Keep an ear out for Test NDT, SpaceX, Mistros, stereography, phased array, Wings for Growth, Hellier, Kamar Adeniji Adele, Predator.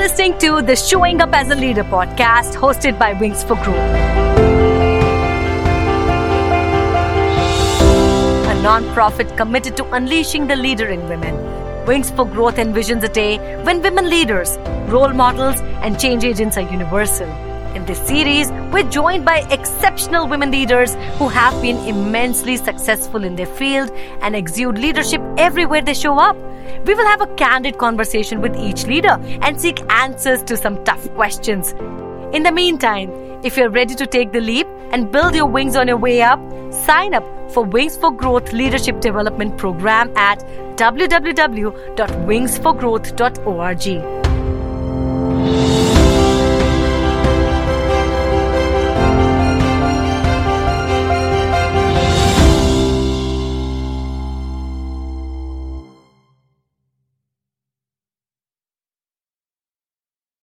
listening to the Showing Up as a Leader podcast hosted by Wings for Growth, a non-profit committed to unleashing the leader in women. Wings for Growth envisions a day when women leaders, role models, and change agents are universal. In this series, we're joined by exceptional women leaders who have been immensely successful in their field and exude leadership everywhere they show up. We will have a candid conversation with each leader and seek answers to some tough questions. In the meantime, if you're ready to take the leap and build your wings on your way up, sign up for Wings for Growth Leadership Development Program at www.wingsforgrowth.org.